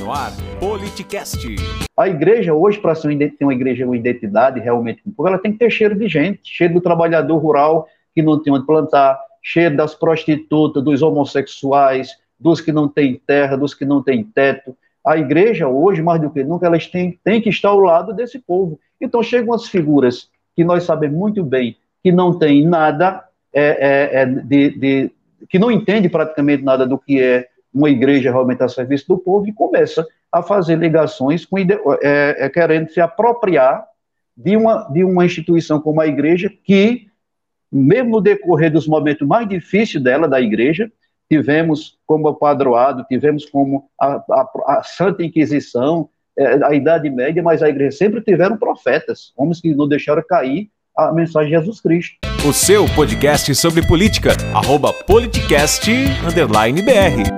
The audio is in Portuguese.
no ar, PolitiCast. A igreja hoje, para ser uma igreja com identidade realmente, ela tem que ter cheiro de gente, cheiro do trabalhador rural que não tem onde plantar, cheiro das prostitutas, dos homossexuais, dos que não têm terra, dos que não têm teto. A igreja hoje, mais do que nunca, elas têm que estar ao lado desse povo. Então chegam as figuras que nós sabemos muito bem que não tem nada, que não entende praticamente nada do que é uma igreja realmente a serviço do povo e começa a fazer ligações querendo se apropriar de uma instituição como a igreja que, mesmo no decorrer dos momentos mais difíceis dela, da igreja, tivemos como apadroado, tivemos como a Santa Inquisição, a Idade Média, mas a igreja sempre tiveram profetas, homens que não deixaram cair a mensagem de Jesus Cristo. O seu podcast sobre política, @PolitiCast_BR.